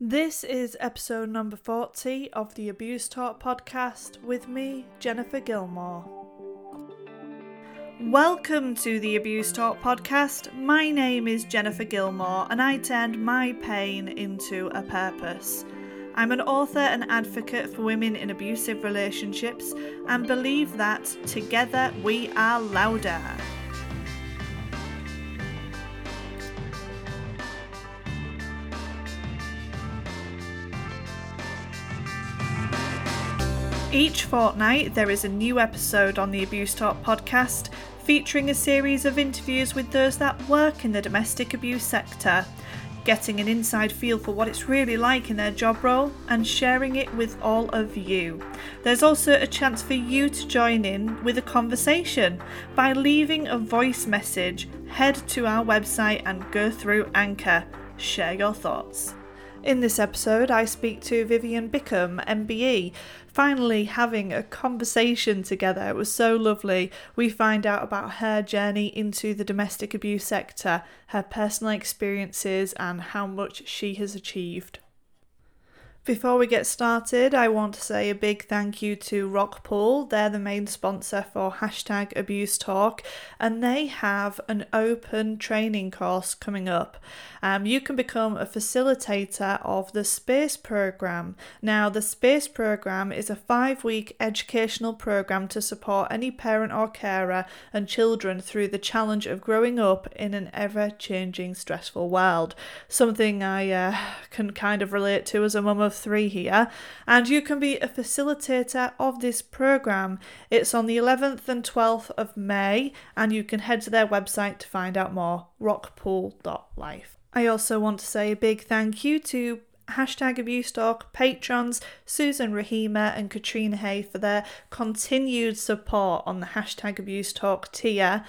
This is episode number 40 of the Abuse Talk podcast with me, Jennifer Gilmore. Welcome to the Abuse Talk podcast. My name is Jennifer Gilmore and I turned my pain into a purpose. I'm an author and advocate for women in abusive relationships and believe that together we are louder. Each fortnight there is a new episode on the Abuse Talk podcast featuring a series of interviews with those that work in the domestic abuse sector, getting an inside feel for what it's really like in their job role and sharing it with all of you. There's also a chance for you to join in with a conversation by leaving a voice message. Head to our website and go through Anchor. Share your thoughts. In this episode, I speak to Vivian Bickham, MBE. Finally having a conversation together. It was so lovely. We find out about her journey into the domestic abuse sector, her personal experiences and how much she has achieved. Before we get started, I want to say a big thank you to Rockpool. They're the main sponsor for #AbuseTalk and they have an open training course coming up. You can become a facilitator of the SPACE programme. Now, the SPACE programme is a 5-week educational programme to support any parent or carer and children through the challenge of growing up in an ever-changing, stressful world. Something I can kind of relate to as a mum of three here, and you can be a facilitator of this program. It's on the 11th and 12th of May, and you can head to their website to find out more, rockpool.life. I also want to say a big thank you to #AbuseTalk patrons Susan Rahima and Katrina Hay for their continued support on the #AbuseTalk tier.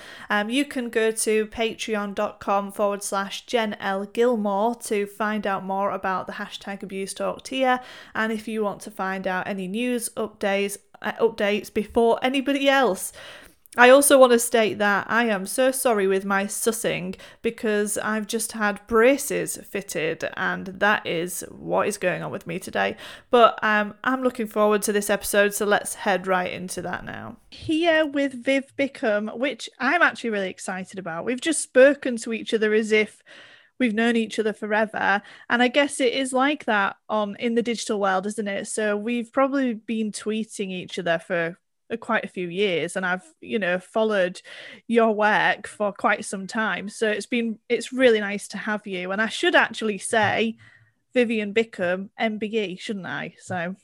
You can go to patreon.com/JenLGilmore to find out more about the #AbuseTalk tier, and if you want to find out any news updates before anybody else. I also want to state that I am so sorry with my sussing because I've just had braces fitted and that is what is going on with me today. But I'm looking forward to this episode, so let's head right into that now. Here with Viv Bickham, which I'm actually really excited about. We've just spoken to each other as if we've known each other forever, and I guess it is like that in the digital world, isn't it? So we've probably been tweeting each other for quite a few years, and I've, followed your work for quite some time. So it's really nice to have you. And I should actually say Vivian Bickham, MBE, shouldn't I? So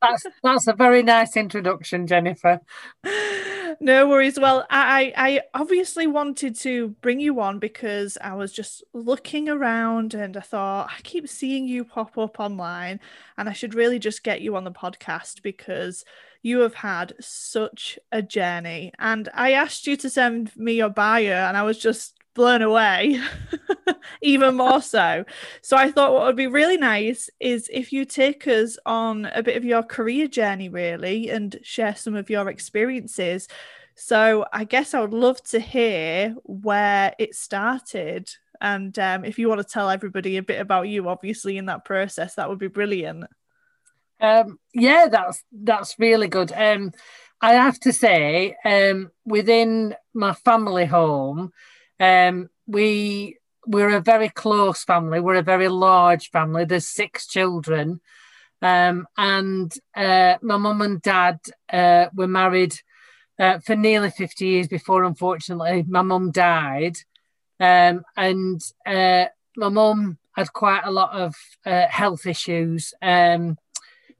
that's a very nice introduction, Jennifer. No worries. Well, I obviously wanted to bring you on because I was just looking around and I thought, I keep seeing you pop up online and I should really just get you on the podcast because you have had such a journey. And I asked you to send me your bio and I was just blown away, even more so. So I thought what would be really nice is if you take us on a bit of your career journey, really, and share some of your experiences. So I guess I would love to hear where it started. And if you want to tell everybody a bit about you, obviously, in that process, that would be brilliant. Yeah, that's really good. I have to say, within my family home, we're a very close family. We're a very large family. There's 6 children, and my mum and dad were married for nearly 50 years before, unfortunately, my mum died, and my mum had quite a lot of health issues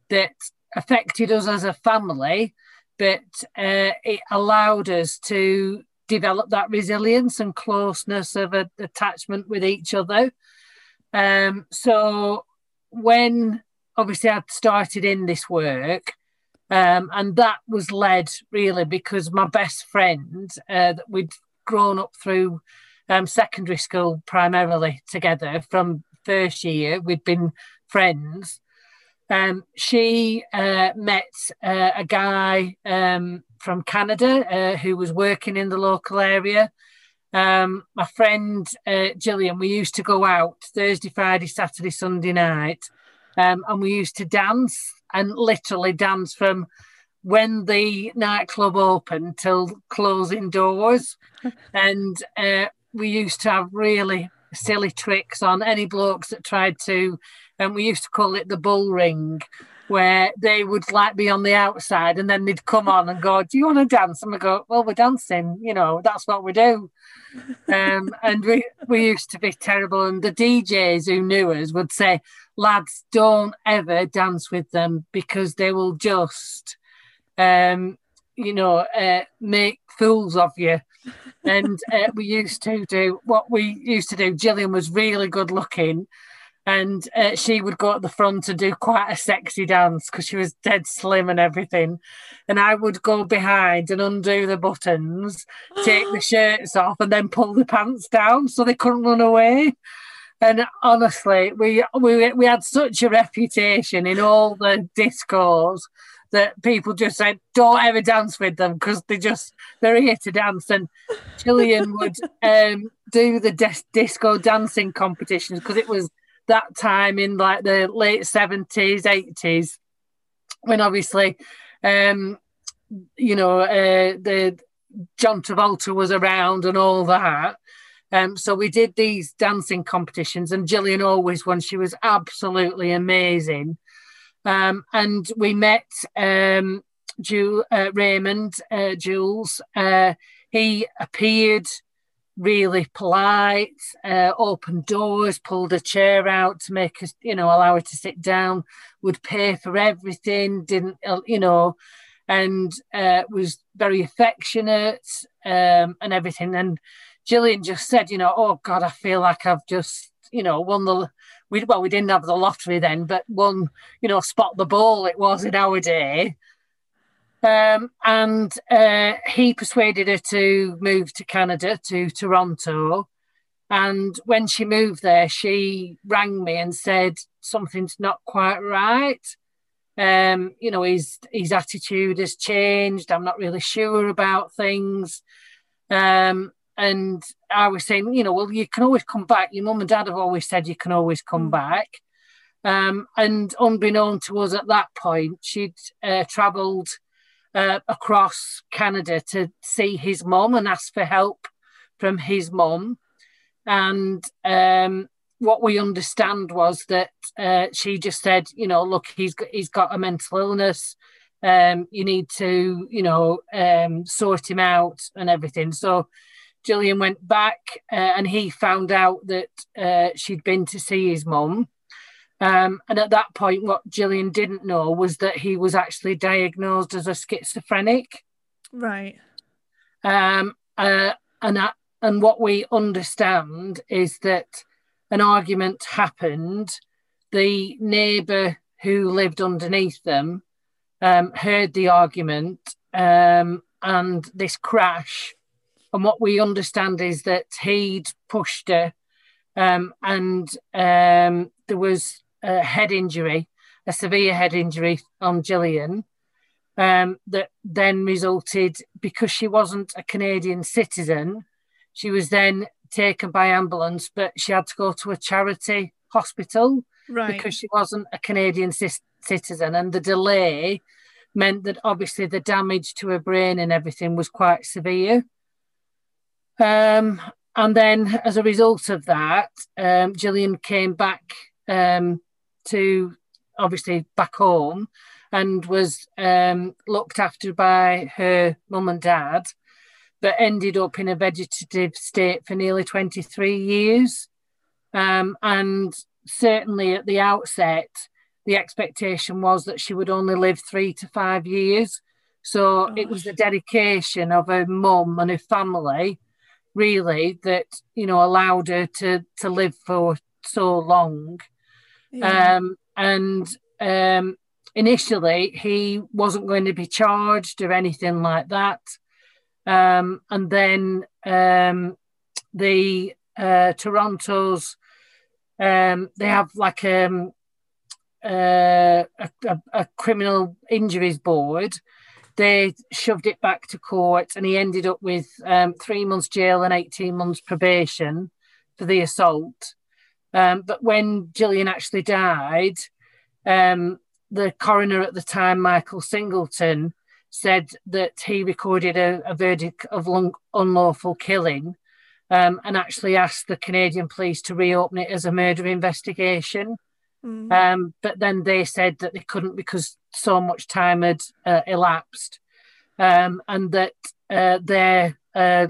that affected us as a family, but it allowed us to develop that resilience and closeness of an attachment with each other. So when obviously I'd started in this work, and that was led really because my best friend that we'd grown up through secondary school primarily together from first year, we'd been friends. She met a guy from Canada who was working in the local area, My friend Gillian, we used to go out Thursday, Friday, Saturday, Sunday night, and we used to dance, and literally dance from when the nightclub opened till closing doors. And we used to have really silly tricks on any blokes that tried to, and we used to call it the bull ring, where they would like be on the outside and then they'd come on and go, do you want to dance? And we go, well, we're dancing, you know, that's what we do. And we used to be terrible. And the DJs who knew us would say, lads, don't ever dance with them, because they will just, make fools of you. And we used to do what we used to do. Gillian was really good looking. And she would go at the front and do quite a sexy dance, because she was dead slim and everything. And I would go behind and undo the buttons, take the shirts off, and then pull the pants down so they couldn't run away. And honestly, we had such a reputation in all the discos that people just said, don't ever dance with them, because they're here to dance. And Gillian would do the disco dancing competitions, because it was that time in like the late 70s, 80s, when obviously, the John Travolta was around and all that. So we did these dancing competitions, and Gillian always won. She was absolutely amazing. And we met Raymond Jules. He appeared really polite, opened doors, pulled a chair out to make us, allow her to sit down, would pay for everything, didn't, and was very affectionate and everything. And Gillian just said, oh God, I feel like I've just, won the, we didn't have the lottery then, but won, spot the ball it was in our day. And he persuaded her to move to Canada, to Toronto. And when she moved there, she rang me and said, something's not quite right. His attitude has changed. I'm not really sure about things. And I was saying, well, you can always come back. Your mum and dad have always said you can always come back. And unbeknown to us at that point, she'd travelled across Canada to see his mum and ask for help from his mum. And what we understand was that she just said, look, he's got a mental illness. You need to, sort him out and everything. So Gillian went back and he found out that she'd been to see his mum. And at that point, what Gillian didn't know was that he was actually diagnosed as a schizophrenic. Right. And what we understand is that an argument happened. The neighbour who lived underneath them heard the argument and this crash. And what we understand is that he'd pushed her and there was a head injury, a severe head injury on Gillian, that then resulted, because she wasn't a Canadian citizen, she was then taken by ambulance, but she had to go to a charity hospital because she wasn't a Canadian citizen. And the delay meant that obviously the damage to her brain and everything was quite severe. And then as a result of that, Gillian came back back home and was looked after by her mum and dad, but ended up in a vegetative state for nearly 23 years. And certainly at the outset, the expectation was that she would only live 3 to 5 years. So it was the dedication of her mum and her family really that, allowed her to live for so long. Yeah. Initially he wasn't going to be charged or anything like that. And then Toronto's, they have like a criminal injuries board, they shoved it back to court, and he ended up with 3 months jail and 18 months probation for the assault. But when Gillian actually died, the coroner at the time, Michael Singleton, said that he recorded a verdict of unlawful killing, and actually asked the Canadian police to reopen it as a murder investigation. Mm. But then they said that they couldn't because so much time had elapsed, and that their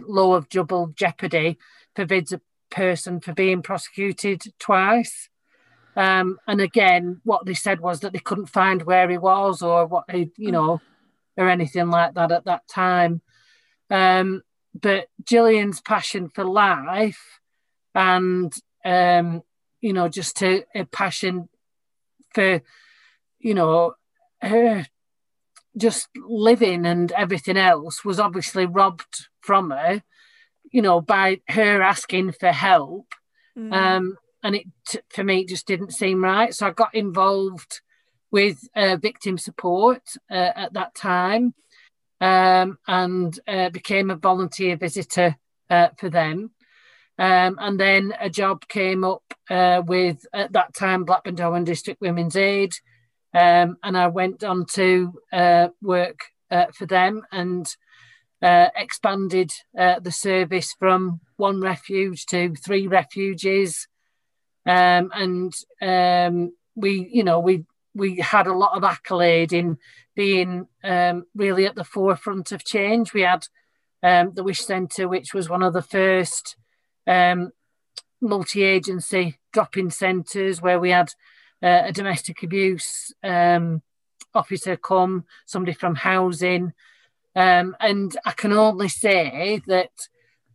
law of double jeopardy forbids a person for being prosecuted twice. And again, what they said was that they couldn't find where he was or what he, you know, or anything like that at that time. But Gillian's passion for life and, you know, just a passion for, you know, her just living and everything else was obviously robbed from her, you know, by her asking for help. Mm. And it, for me, it just didn't seem right. So I got involved with victim support at that time, and became a volunteer visitor for them. And then a job came up with, at that time, Blackburn Darwin District Women's Aid. And I went on to work for them and expanded the service from one refuge to 3 refuges. And we, you know, we had a lot of accolade in being really at the forefront of change. We had the Wish Centre, which was one of the first multi-agency drop-in centres, where we had a domestic abuse officer come, somebody from housing. And I can only say that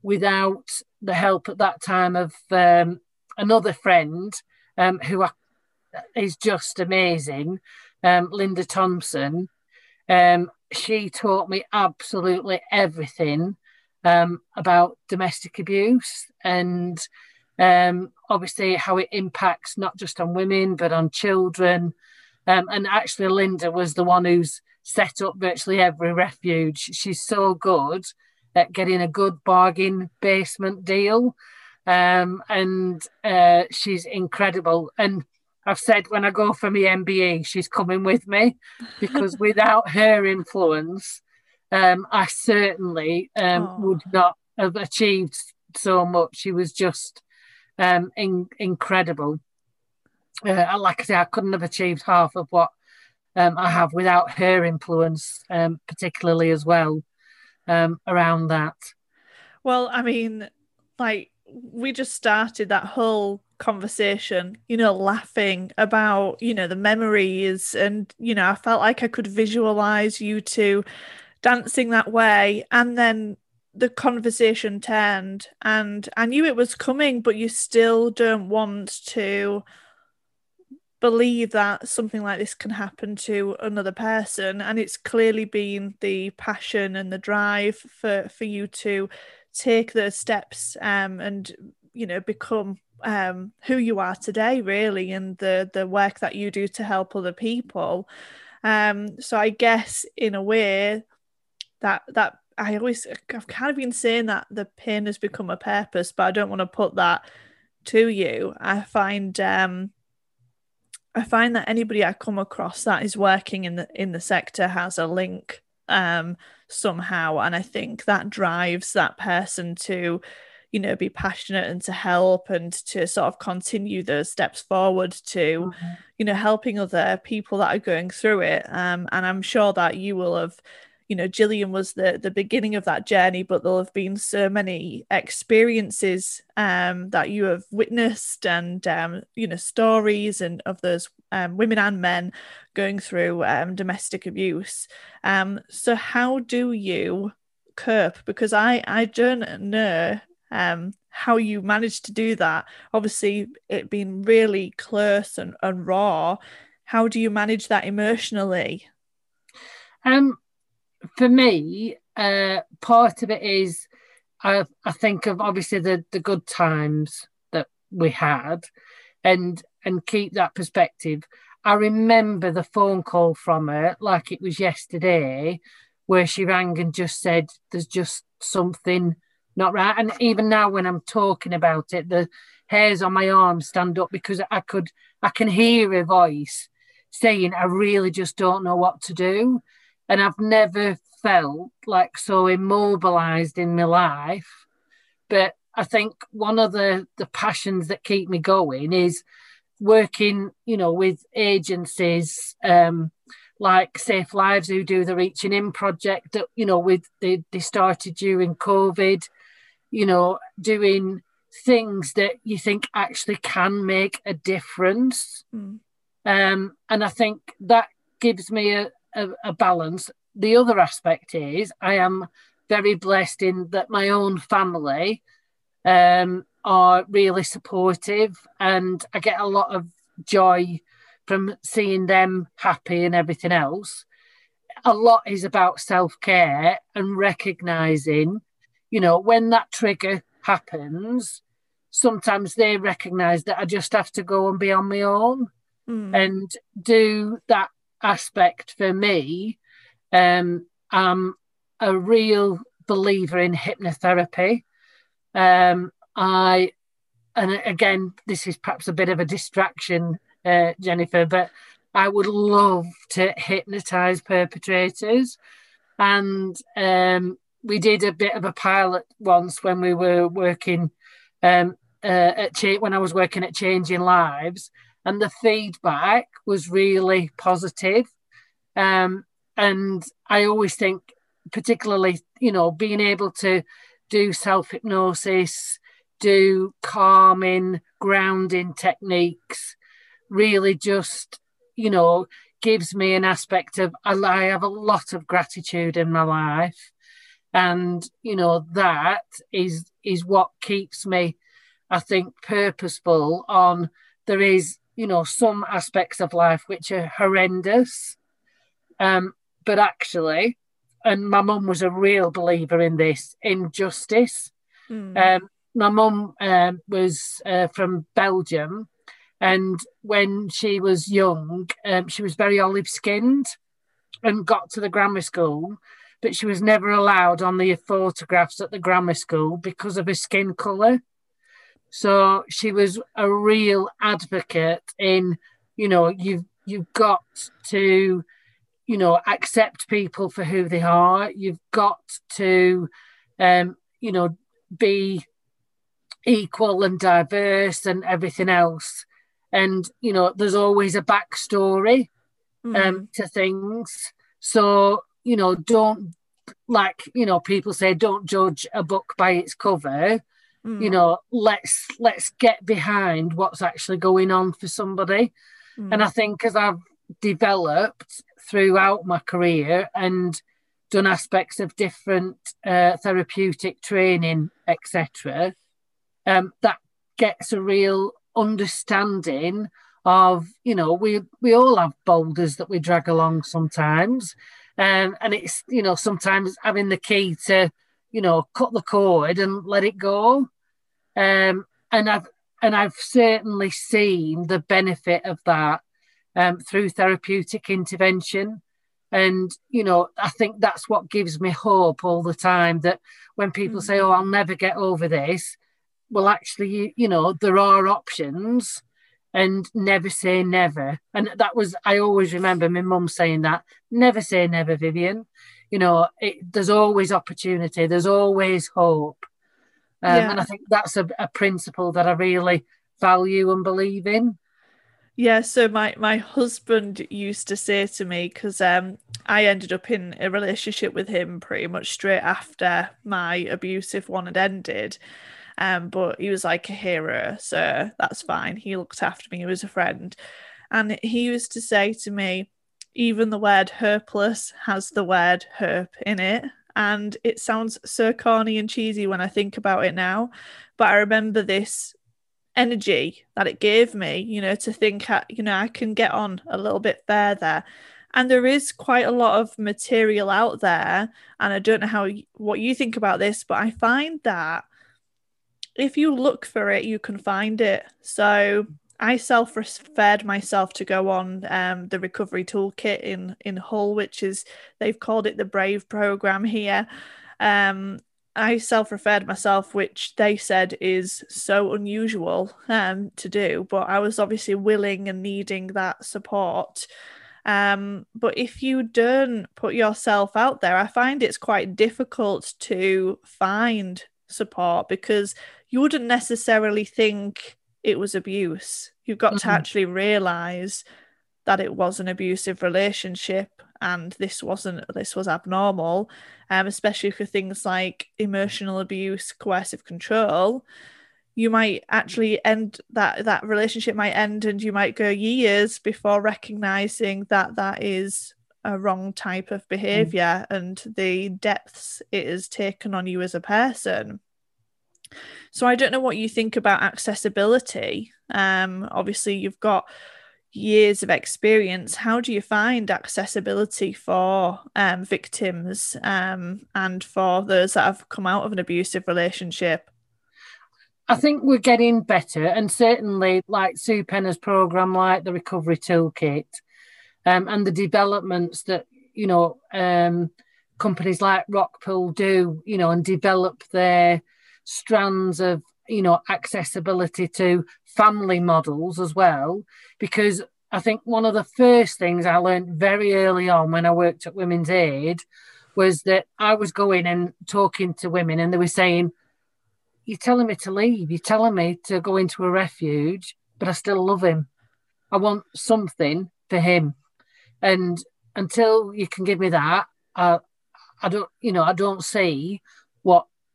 without the help at that time of another friend who is just amazing, Linda Thompson, she taught me absolutely everything about domestic abuse and obviously how it impacts not just on women but on children. And actually Linda was the one who's set up virtually every refuge. She's so good at getting a good bargain basement deal. And she's incredible. And I've said when I go for my MBE, she's coming with me, because without her influence, I certainly would not have achieved so much. She was just incredible. Like I say, I couldn't have achieved half of what I have without her influence, particularly as well, around that. Well, I mean, like, we just started that whole conversation, you know, laughing about, you know, the memories, and, you know, I felt like I could visualize you two dancing that way. And then the conversation turned, and I knew it was coming, but you still don't want to believe that something like this can happen to another person. And it's clearly been the passion and the drive for you to take those steps and, you know, become who you are today, really, and the work that you do to help other people. So I guess in a way that I've kind of been saying that the pain has become a purpose, but I don't want to put that to you. I find that anybody I come across that is working in the sector has a link somehow, and I think that drives that person to, you know, be passionate and to help and to sort of continue those steps forward to, mm-hmm. you know, helping other people that are going through it. And I'm sure that you will have, you know, Gillian was the beginning of that journey, but there'll have been so many experiences that you have witnessed and, you know, stories and of those women and men going through domestic abuse. So how do you cope? Because I don't know how you managed to do that. Obviously, it being really close and raw. How do you manage that emotionally? For me, part of it is I think of obviously the good times that we had, and keep that perspective. I remember the phone call from her like it was yesterday, where she rang and just said, there's just something not right. And even now when I'm talking about it, the hairs on my arm stand up because I can hear a voice saying, I really just don't know what to do. And I've never felt like so immobilised in my life. But I think one of the passions that keep me going is working, you know, with agencies like Safe Lives, who do the Reaching In project, that, you know, with they started during COVID, you know, doing things that you think actually can make a difference. Mm. And I think that gives me a balance. The other aspect is I am very blessed in that my own family are really supportive, and I get a lot of joy from seeing them happy and everything else. A lot is about self-care and recognising, you know, when that trigger happens, sometimes they recognise that I just have to go and be on my own and do that aspect for me. I'm a real believer in hypnotherapy. And again, this is perhaps a bit of a distraction, Jennifer, but I would love to hypnotise perpetrators. And we did a bit of a pilot once when we were working when I was working at Changing Lives, and the feedback was really positive. And I always think, particularly, you know, being able to do self-hypnosis, do calming, grounding techniques, really just, you know, gives me an aspect of, I have a lot of gratitude in my life. And, you know, that is what keeps me, I think, purposeful on, there is, you know, some aspects of life which are horrendous. But actually, and my mum was a real believer in this, in justice. My mum was from Belgium, and when she was young, she was very olive-skinned and got to the grammar school, but she was never allowed on the photographs at the grammar school because of her skin colour. So she was a real advocate in, you know, you've got to, you know, accept people for who they are. You've got to, you know, be equal and diverse and everything else. And, you know, there's always a backstory to things. So, you know, don't, like, you know, people say, don't judge a book by its cover. You know, let's get behind what's actually going on for somebody. And I think as I've developed throughout my career and done aspects of different therapeutic training, etc., that gets a real understanding of, you know, we all have boulders that we drag along sometimes, and it's, you know, sometimes having the key to, you know, cut the cord and let it go. And I've certainly seen the benefit of that through therapeutic intervention. And, you know, I think that's what gives me hope all the time, that when people say, oh, I'll never get over this, well, actually, you know, there are options, and never say never. And that was, I always remember my mum saying that, never say never, Vivian. You know, there's always opportunity, there's always hope. And I think that's a principle that I really value and believe in. Yeah, so my husband used to say to me, because I ended up in a relationship with him pretty much straight after my abusive one had ended, but he was like a hero, so that's fine. He looked after me, he was a friend. And he used to say to me, even the word hopeless has the word hope in it. And it sounds so corny and cheesy when I think about it now, but I remember this energy that it gave me, you know, to think, you know, I can get on a little bit further. And there is quite a lot of material out there, and I don't know what you think about this, but I find that if you look for it, you can find it. So I self-referred myself to go on the Recovery Toolkit in Hull, which is, they've called it the Brave programme here. I self-referred myself, which they said is so unusual to do, but I was obviously willing and needing that support. But if you don't put yourself out there, I find it's quite difficult to find support because you wouldn't necessarily think it was abuse. You've got to actually realise that it was an abusive relationship and this was abnormal, especially for things like emotional abuse, coercive control. You might actually end that relationship might end, and you might go years before recognising that is a wrong type of behaviour and the depths it has taken on you as a person. So I don't know what you think about accessibility. Obviously, you've got years of experience. How do you find accessibility for victims and for those that have come out of an abusive relationship? I think we're getting better, and certainly like Sue Penner's programme, like the Recovery Toolkit, and the developments that, you know, companies like Rockpool do, you know, and develop their strands of, you know, accessibility to family models as well. Because I think one of the first things I learned very early on when I worked at Women's Aid was that I was going and talking to women and they were saying, "You're telling me to leave, you're telling me to go into a refuge, but I still love him. I want something for him. And until you can give me that, I don't see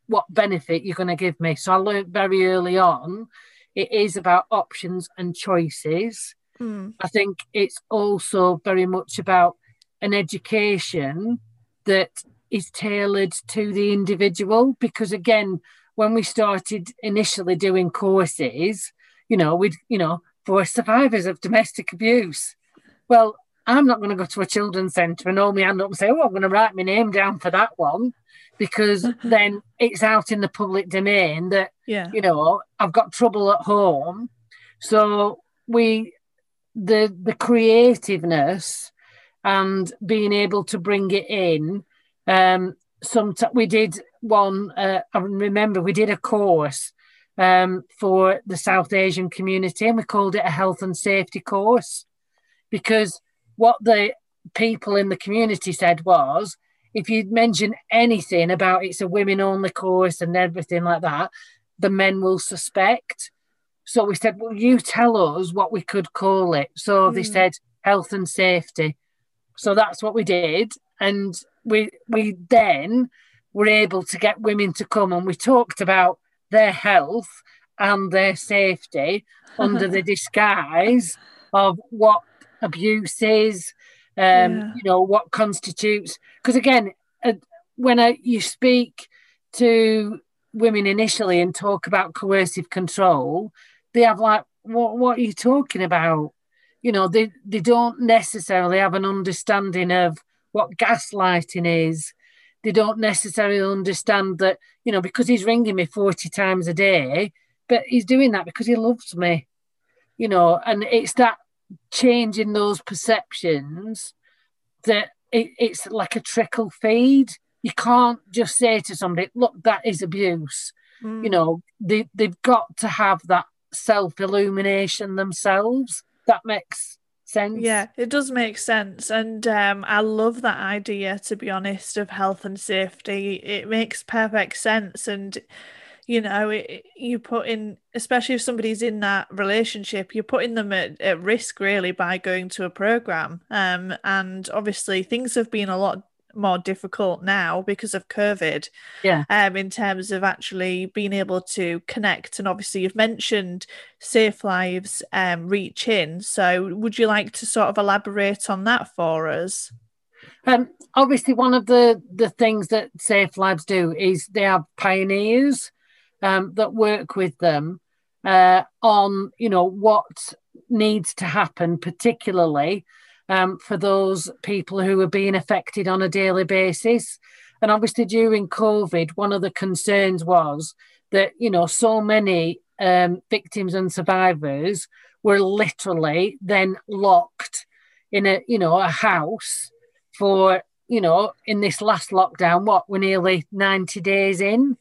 what benefit you're going to give me." So I learned very early on, it is about options and choices. I think it's also very much about an education that is tailored to the individual, because again, when we started initially doing courses, you know, for survivors of domestic abuse, well, I'm not going to go to a children's centre and hold my hand up and say, "Oh, I'm going to write my name down for that one," because then it's out in the public domain that, you know, I've got trouble at home. So the creativeness and being able to bring it in. Sometimes we did one, I remember we did a course for the South Asian community, and we called it a health and safety course, because what the people in the community said was, if you'd mention anything about it's a women-only course and everything like that, the men will suspect. So we said, "Well, you tell us what we could call it." So they said health and safety. So that's what we did. And we then were able to get women to come, and we talked about their health and their safety under the disguise of what abuse is, you know, what constitutes. Because again, when you speak to women initially and talk about coercive control, they have like, what are you talking about? You know, they don't necessarily have an understanding of what gaslighting is. They don't necessarily understand that, you know, because he's ringing me 40 times a day, but he's doing that because he loves me, you know. And it's that change in those perceptions that it's like a trickle feed. You can't just say to somebody, "Look, that is abuse." You know, they've got to have that self-illumination themselves. That makes sense. Yeah, it does make sense. And I love that idea, to be honest, of health and safety. It makes perfect sense. And, you know, you put in, especially if somebody's in that relationship, you're putting them at risk really by going to a programme. And obviously things have been a lot more difficult now because of COVID, in terms of actually being able to connect. And obviously you've mentioned Safe Lives, Reach In. So would you like to sort of elaborate on that for us? Obviously one of the things that Safe Lives do is they have pioneers that work with them on, you know, what needs to happen, particularly for those people who are being affected on a daily basis. And obviously during COVID, one of the concerns was that, you know, so many victims and survivors were literally then locked in a, you know, a house for, you know, in this last lockdown, what, we're nearly 90 days in.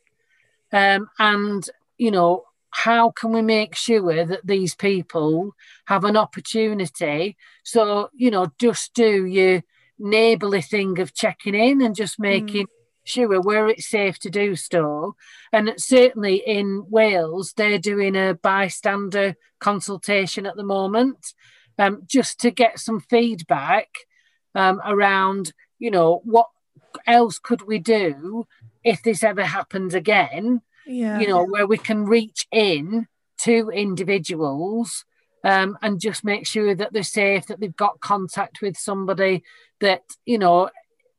And, you know, how can we make sure that these people have an opportunity? So, you know, just do your neighbourly thing of checking in and just making sure where it's safe to do so. And certainly in Wales, they're doing a bystander consultation at the moment, just to get some feedback around, you know, what else could we do if this ever happens again, you know, where we can reach in to individuals and just make sure that they're safe, that they've got contact with somebody, that, you know,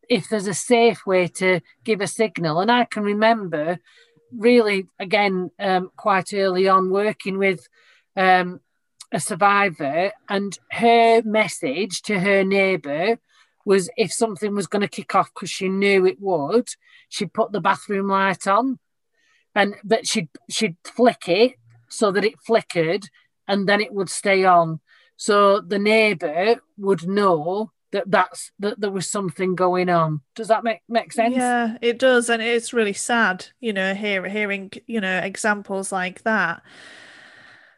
if there's a safe way to give a signal. And I can remember really, again, quite early on working with a survivor, and her message to her neighbour was if something was going to kick off, because she knew it would, she'd put the bathroom light on, and but she'd flick it so that it flickered and then it would stay on. So the neighbour would know that there was something going on. Does that make sense? Yeah, it does. And it's really sad, you know, hearing, you know, examples like that,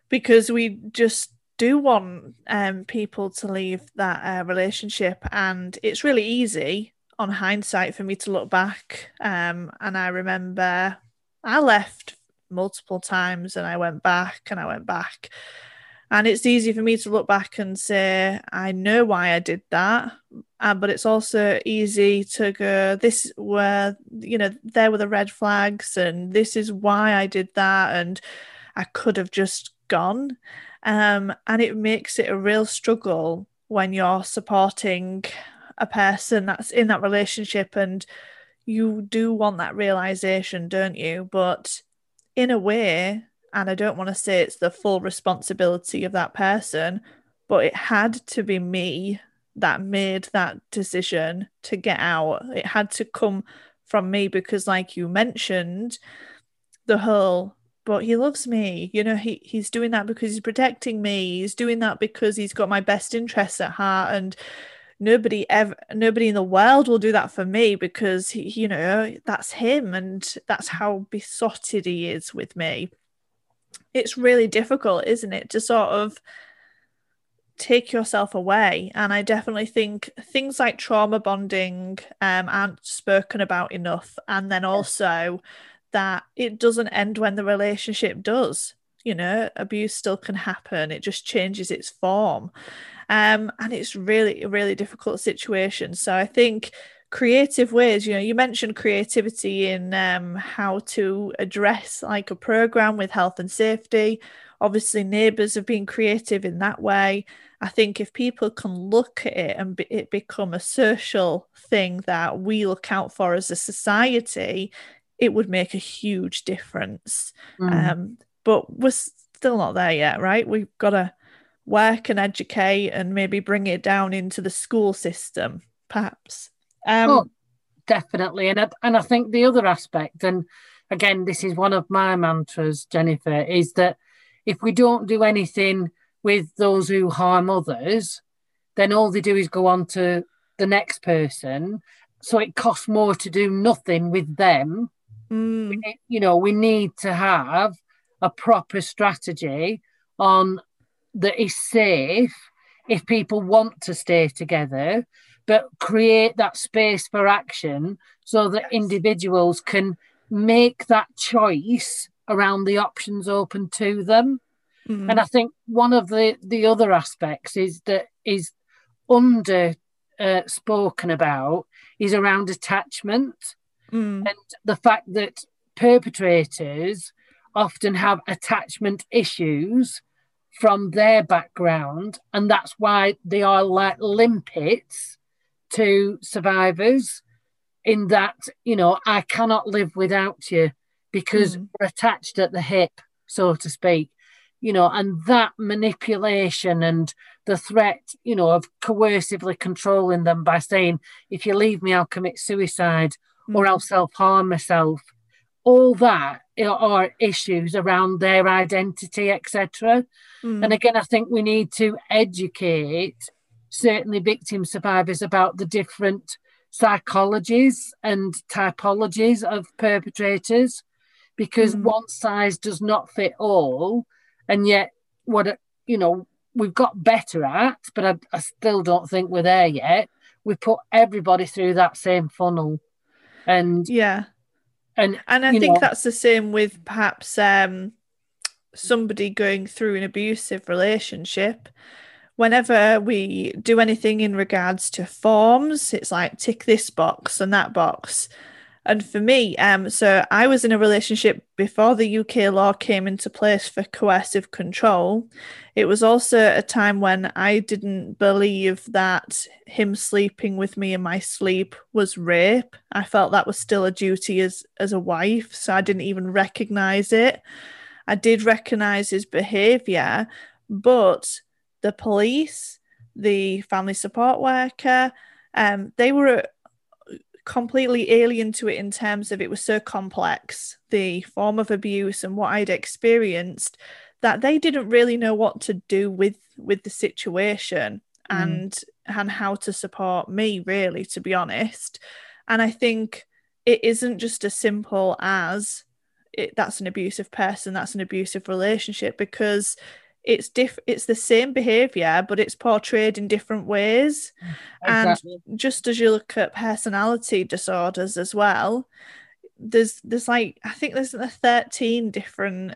because we just do want people to leave that relationship. And it's really easy on hindsight for me to look back. And I remember I left multiple times and I went back. And it's easy for me to look back and say, I know why I did that. But it's also easy to go, there were the red flags and this is why I did that. And I could have just gone. And it makes it a real struggle when you're supporting a person that's in that relationship, and you do want that realization, don't you? But in a way, and I don't want to say it's the full responsibility of that person, but it had to be me that made that decision to get out. It had to come from me, because like you mentioned, the whole, but he loves me, you know, he's doing that because he's protecting me, he's doing that because he's got my best interests at heart, and nobody in the world will do that for me, because he, you know, that's him and that's how besotted he is with me. It's really difficult, isn't it, to sort of take yourself away. And I definitely think things like trauma bonding aren't spoken about enough. And then also that it doesn't end when the relationship does, you know, abuse still can happen. It just changes its form. And it's really, really difficult situation. So I think creative ways, you know, you mentioned creativity in how to address like a program with health and safety. Obviously, neighbours have been creative in that way. I think if people can look at it and it become a social thing that we look out for as a society, it would make a huge difference. But we're still not there yet, right? We've got to work and educate and maybe bring it down into the school system, perhaps. Definitely. And I think the other aspect, and again, this is one of my mantras, Jennifer, is that if we don't do anything with those who harm others, then all they do is go on to the next person. So it costs more to do nothing with them. You know, we need to have a proper strategy on that is safe if people want to stay together, but create that space for action so that individuals can make that choice around the options open to them. And I think one of the other aspects is that is under spoken about is around attachment, and the fact that perpetrators often have attachment issues from their background, and that's why they are like limpets to survivors, in that, you know, I cannot live without you, because we're attached at the hip, so to speak, you know. And that manipulation and the threat, you know, of coercively controlling them by saying, if you leave me, I'll commit suicide or I'll self-harm myself. all that are issues around their identity, etc. Mm. And again, I think we need to educate certainly victim survivors about the different psychologies and typologies of perpetrators, because one size does not fit all. And yet, what, you know, we've got better at, but I still don't think we're there yet. We put everybody through that same funnel. And yeah. And I think that's the same with perhaps somebody going through an abusive relationship. Whenever we do anything in regards to forms, it's like tick this box and that box. And for me, so I was in a relationship before the UK law came into place for coercive control. It was also a time when I didn't believe that him sleeping with me in my sleep was rape. I felt that was still a duty as a wife, so I didn't even recognise it. I did recognise his behaviour, but the police, the family support worker, they were completely alien to it in terms of it was so complex, the form of abuse and what I'd experienced, that they didn't really know what to do with the situation and how to support me, really, to be honest. And I think it isn't just as simple as that's an abusive person, that's an abusive relationship, because it's the same behaviour, but it's portrayed in different ways. Exactly. And just as you look at personality disorders as well, there's like, I think there's 13 different,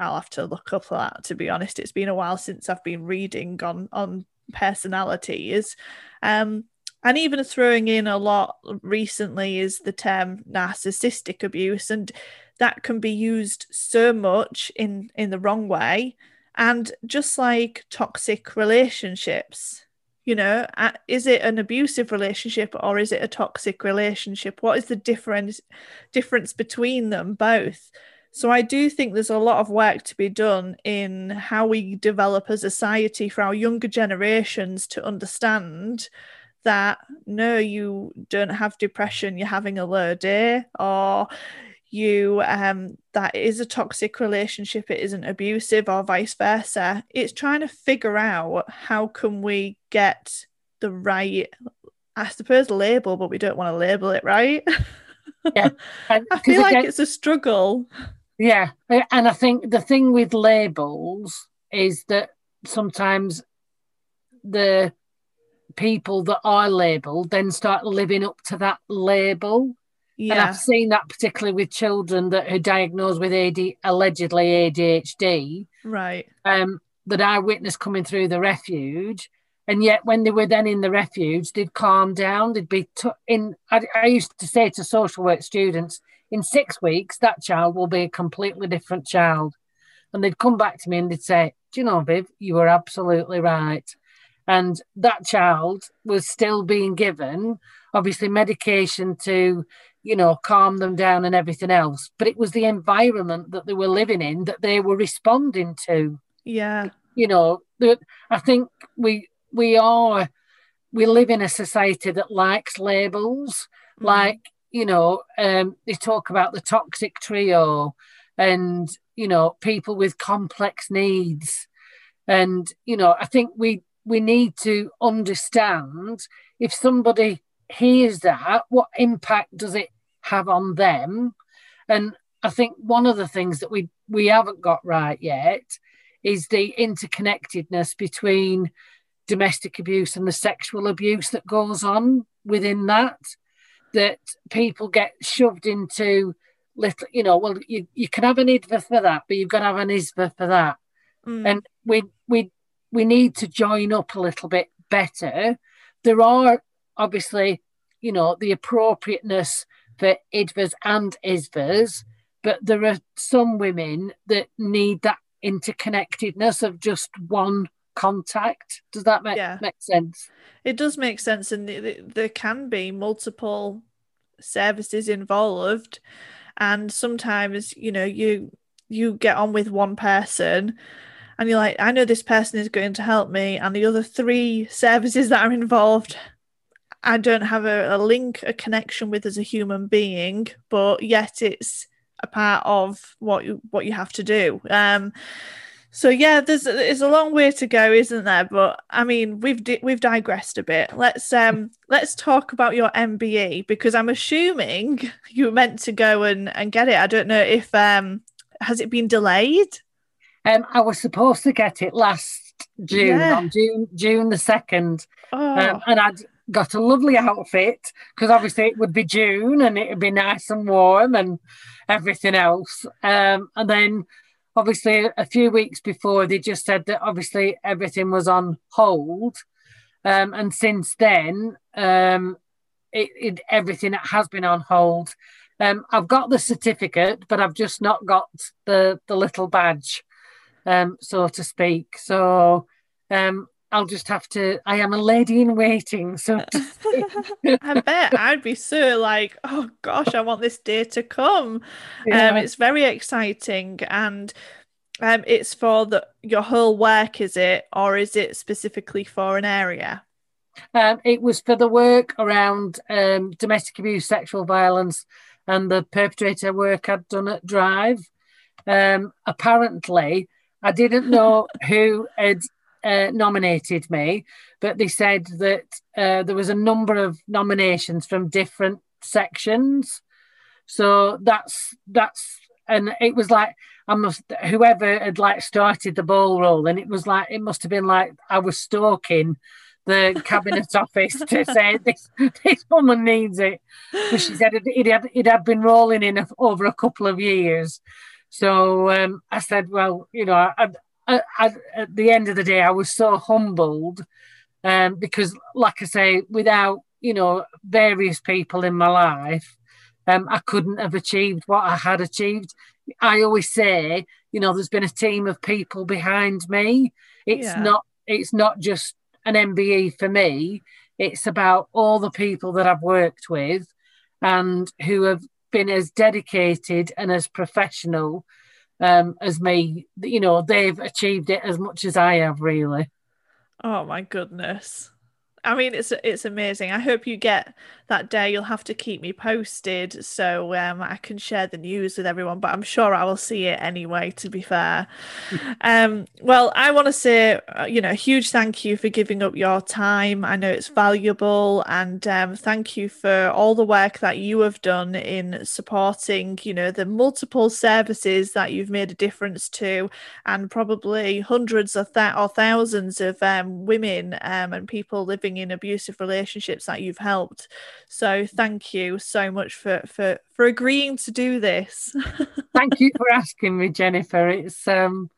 I'll have to look up that, to be honest. It's been a while since I've been reading on personalities. And even throwing in a lot recently is the term narcissistic abuse, and that can be used so much in the wrong way. And just like toxic relationships, you know, is it an abusive relationship or is it a toxic relationship? What is the difference between them both? So I do think there's a lot of work to be done in how we develop a society for our younger generations to understand that, no, you don't have depression, you're having a low day, or you that is a toxic relationship, it isn't abusive, or vice versa. It's trying to figure out how can we get the right, I suppose, label, but we don't want to label it, right? Yeah. I feel like it's a struggle. Yeah. And I think the thing with labels is that sometimes the people that are labelled then start living up to that label. Yeah. And I've seen that particularly with children that are diagnosed with allegedly ADHD. Right. That I witnessed coming through the refuge. And yet when they were then in the refuge, they'd calm down. They'd be in. I used to say to social work students, in 6 weeks, that child will be a completely different child. And they'd come back to me and they'd say, do you know, Viv, you were absolutely right. And that child was still being given, obviously, medication to, you know, calm them down and everything else. But it was the environment that they were living in that they were responding to. Yeah. You know, I think we live in a society that likes labels. Mm. Like, you know, they talk about the toxic trio and, you know, people with complex needs. And, you know, I think we need to understand if somebody hears that, what impact does it have on them? And I think one of the things that we haven't got right yet is the interconnectedness between domestic abuse and the sexual abuse that goes on within that people get shoved into little, you know, well, you can have an IDVA for that, but you've got to have an ISVA for that. And we need to join up a little bit better. There are obviously, you know, the appropriateness for IDVAs and ISVAs, but there are some women that need that interconnectedness of just one contact. Does that make sense? It does make sense, and there can be multiple services involved, and sometimes, you know, you get on with one person and you're like, I know this person is going to help me, and the other three services that are involved, I don't have a link, a connection with as a human being, but yet it's a part of what you have to do. So yeah, it's a long way to go, isn't there? But I mean, we've digressed a bit. Let's talk about your MBE, because I'm assuming you were meant to go and get it. I don't know if has it been delayed? I was supposed to get it last June, on June the 2nd, and I'd got a lovely outfit, because obviously it would be June and it'd be nice and warm and everything else. And then obviously a few weeks before, they just said that obviously everything was on hold. And since then, everything has been on hold. I've got the certificate, but I've just not got the little badge, so to speak. So I'll just have to, I am a lady in waiting. So I bet I'd be so like, oh gosh, I want this day to come. Yeah. It's very exciting. And it's for your whole work, is it? Or is it specifically for an area? It was for the work around domestic abuse, sexual violence, and the perpetrator work I'd done at Drive. Apparently, I didn't know who had nominated me, but they said that there was a number of nominations from different sections, so that's and it was like whoever had like started the ball roll, and it was like it must have been like I was stalking the cabinet office to say this woman needs it, but she said it had been rolling in over a couple of years. So I said, well, you know, I, at the end of the day, I was so humbled because, like I say, without, you know, various people in my life, I couldn't have achieved what I had achieved. I always say, you know, there's been a team of people behind me. It's not just an MBE for me. It's about all the people that I've worked with and who have been as dedicated and as professional as me. You know, they've achieved it as much as I have, really. Oh my goodness, I mean, it's amazing. I hope you get that day. You'll have to keep me posted so I can share the news with everyone, but I'm sure I will see it anyway, to be fair. Well, I want to say, you know, a huge thank you for giving up your time. I know it's valuable, and thank you for all the work that you have done in supporting, you know, the multiple services that you've made a difference to, and probably hundreds of or thousands of women and people living in abusive relationships that you've helped. So thank you so much for agreeing to do this. Thank you for asking me, Jennifer. It's when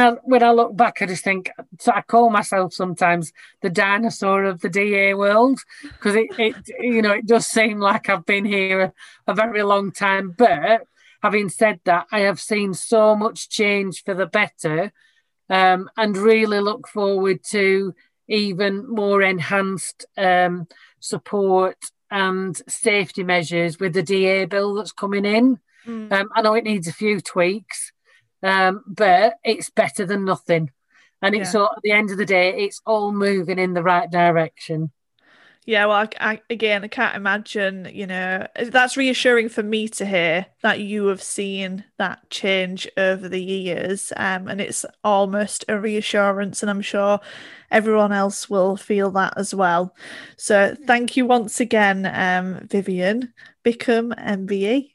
I look back, I just think, so I call myself sometimes the dinosaur of the DA world, because it you know, it does seem like I've been here a very long time. But having said that, I have seen so much change for the better, and really look forward to even more enhanced support and safety measures with the DA bill that's coming in. I know it needs a few tweaks, but it's better than nothing. And it's all, at the end of the day, it's all moving in the right direction. Yeah, well, I can't imagine, you know, that's reassuring for me to hear that you have seen that change over the years, and it's almost a reassurance, and I'm sure everyone else will feel that as well. So thank you once again, Vivian Bickham, MBE.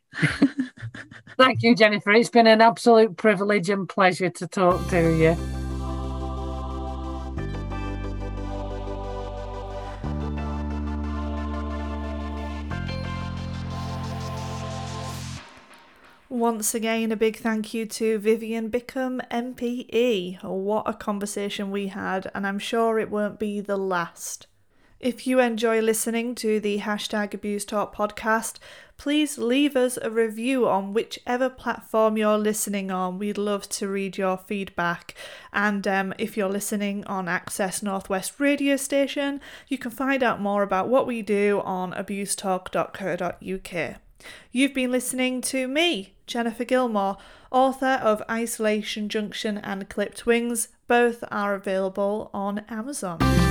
Thank you, Jennifer. It's been an absolute privilege and pleasure to talk to you. Once again, a big thank you to Vivian Bickham, MBE. What a conversation we had, and I'm sure it won't be the last. If you enjoy listening to the #AbuseTalk podcast, please leave us a review on whichever platform you're listening on. We'd love to read your feedback. And if you're listening on Access Northwest radio station, you can find out more about what we do on abusetalk.co.uk. You've been listening to me, Jennifer Gilmore, author of Isolation Junction and Clipped Wings. Both are available on Amazon.